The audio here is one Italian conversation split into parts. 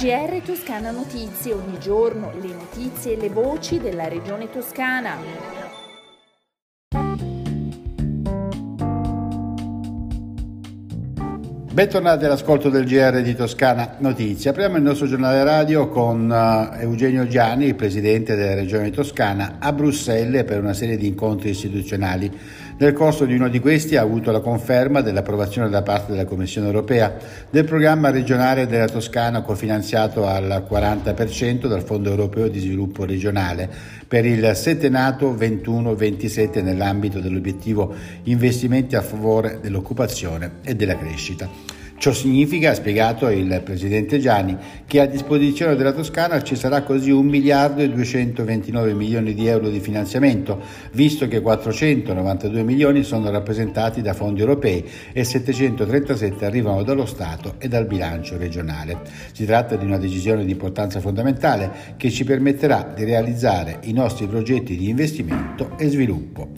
GR Toscana Notizie, ogni giorno le notizie e le voci della regione toscana. Bentornati all'ascolto del GR di Toscana Notizie. Apriamo il nostro giornale radio con Eugenio Giani, il presidente della regione toscana, a Bruxelles per una serie di incontri istituzionali. Nel corso di uno di questi ha avuto la conferma dell'approvazione da parte della Commissione Europea del programma regionale della Toscana cofinanziato al 40% dal Fondo Europeo di Sviluppo Regionale per il settennato 21-27 nell'ambito dell'obiettivo investimenti a favore dell'occupazione e della crescita. Ciò significa, ha spiegato il presidente Giani, che a disposizione della Toscana ci sarà così 1.229 milioni di euro di finanziamento, visto che 492 milioni sono rappresentati da fondi europei e 737 arrivano dallo Stato e dal bilancio regionale. Si tratta di una decisione di importanza fondamentale che ci permetterà di realizzare i nostri progetti di investimento e sviluppo.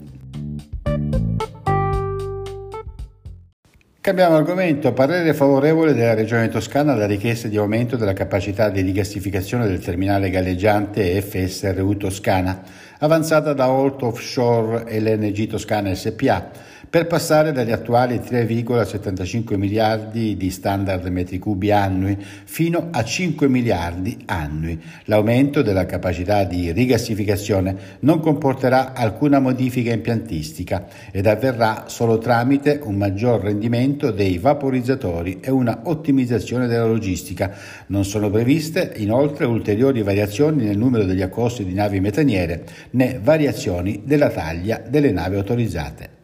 Cambiamo argomento. Parere favorevole della Regione Toscana alla richiesta di aumento della capacità di rigassificazione del terminale galleggiante FSRU Toscana, avanzata da Old Offshore LNG Toscana SPA, per passare dagli attuali 3,75 miliardi di standard metri cubi annui fino a 5 miliardi annui. L'aumento della capacità di rigassificazione non comporterà alcuna modifica impiantistica ed avverrà solo tramite un maggior rendimento dei vaporizzatori e una ottimizzazione della logistica. Non sono previste inoltre ulteriori variazioni nel numero degli accosti di navi metaniere né variazioni della taglia delle navi autorizzate.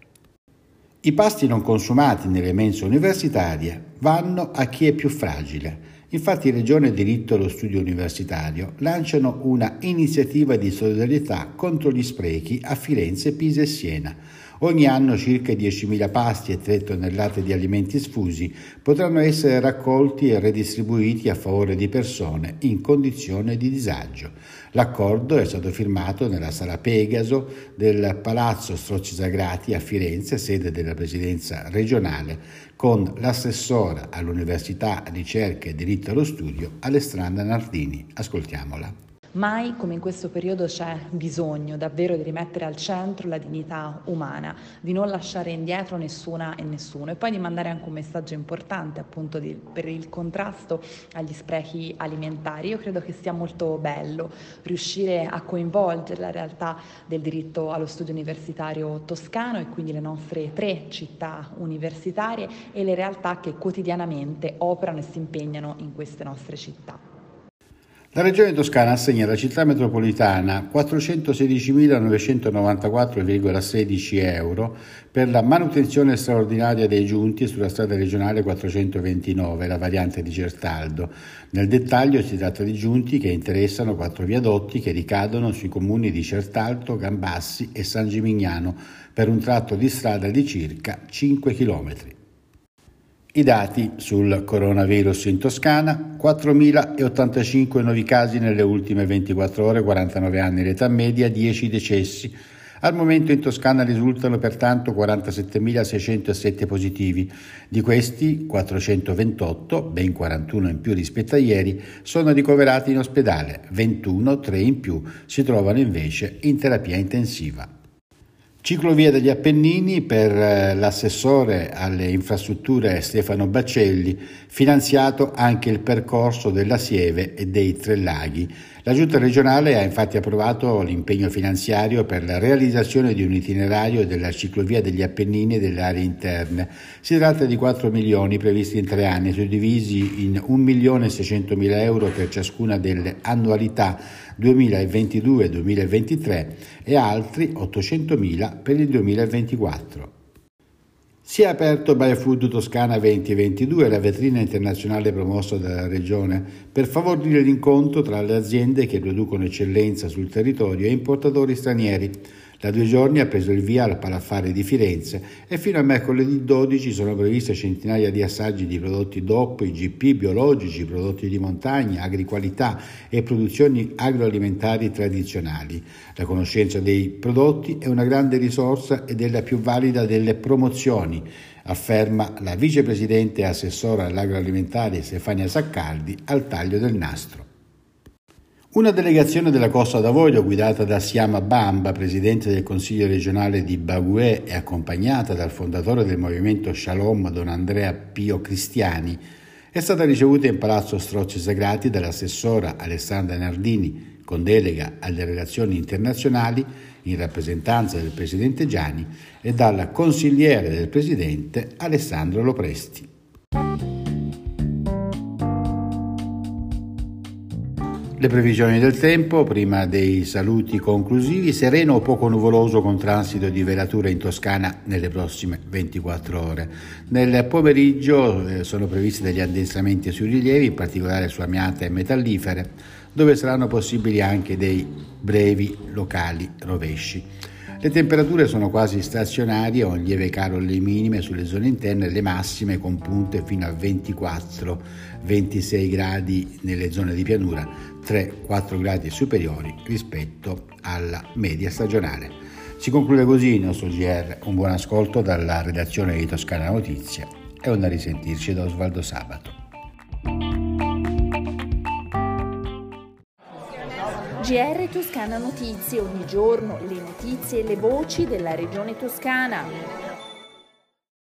I pasti non consumati nelle mense universitarie vanno a chi è più fragile. Infatti Regione Diritto allo Studio Universitario lanciano una iniziativa di solidarietà contro gli sprechi a Firenze, Pisa e Siena. Ogni anno circa 10.000 pasti e 3 tonnellate di alimenti sfusi potranno essere raccolti e redistribuiti a favore di persone in condizione di disagio. L'accordo è stato firmato nella Sala Pegaso del Palazzo Strozzi Sagrati a Firenze, sede della Presidenza regionale, con l'assessora all'Università, Ricerca e Diritto allo Studio Alessandra Nardini. Ascoltiamola. Mai come in questo periodo c'è bisogno davvero di rimettere al centro la dignità umana, di non lasciare indietro nessuna e nessuno, e poi di mandare anche un messaggio importante appunto per il contrasto agli sprechi alimentari. Io credo che sia molto bello riuscire a coinvolgere la realtà del diritto allo studio universitario toscano e quindi le nostre 3 città universitarie e le realtà che quotidianamente operano e si impegnano in queste nostre città. La Regione Toscana assegna alla città metropolitana 416.994,16 euro per la manutenzione straordinaria dei giunti sulla strada regionale 429, la variante di Certaldo. Nel dettaglio si tratta di giunti che interessano 4 viadotti che ricadono sui comuni di Certaldo, Gambassi e San Gimignano per un tratto di strada di circa 5 chilometri. I dati sul coronavirus in Toscana: 4.085 nuovi casi nelle ultime 24 ore, 49 anni l'età media, 10 decessi. Al momento in Toscana risultano pertanto 47.607 positivi. Di questi 428, ben 41 in più rispetto a ieri, sono ricoverati in ospedale, 21, 3 in più, si trovano invece in terapia intensiva. Ciclovia degli Appennini per l'assessore alle infrastrutture Stefano Baccelli, finanziato anche il percorso della Sieve e dei Tre Laghi. La Giunta regionale ha infatti approvato l'impegno finanziario per la realizzazione di un itinerario della ciclovia degli Appennini e delle aree interne. Si tratta di 4 milioni previsti in 3 anni, suddivisi in 1.600.000 euro per ciascuna delle annualità 2022-2023 e altri 800.000 per il 2024. Si è aperto BuyFood Toscana 2022, la vetrina internazionale promossa dalla Regione per favorire l'incontro tra le aziende che producono eccellenza sul territorio e importatori stranieri. Da 2 giorni ha preso il via al Palaffare di Firenze e fino a mercoledì 12 sono previste centinaia di assaggi di prodotti DOP, IGP, biologici, prodotti di montagna, agriqualità e produzioni agroalimentari tradizionali. La conoscenza dei prodotti è una grande risorsa ed è la più valida delle promozioni. afferma la vicepresidente e assessora all'agroalimentare Stefania Saccardi al taglio del nastro. Una delegazione della Costa d'Avorio guidata da Siama Bamba, presidente del Consiglio regionale di Baguè e accompagnata dal fondatore del Movimento Shalom Don Andrea Pio Cristiani, è stata ricevuta in Palazzo Strozzi Sagrati dall'assessora Alessandra Nardini, con delega alle relazioni internazionali, in rappresentanza del presidente Giani, e dalla consigliere del presidente Alessandro Lopresti. Le previsioni del tempo, prima dei saluti conclusivi, sereno o poco nuvoloso con transito di velature in Toscana nelle prossime 24 ore. Nel pomeriggio sono previsti degli addensamenti sui rilievi, in particolare su amiante e metallifere, dove saranno possibili anche dei brevi locali rovesci. Le temperature sono quasi stazionarie, un lieve calo alle minime sulle zone interne e le massime con punte fino a 24-26 gradi nelle zone di pianura, 3-4 gradi superiori rispetto alla media stagionale. Si conclude così il nostro GR, un buon ascolto dalla redazione di Toscana Notizie e un a risentirci da Osvaldo Sabato. GR Toscana Notizie, ogni giorno le notizie e le voci della regione Toscana.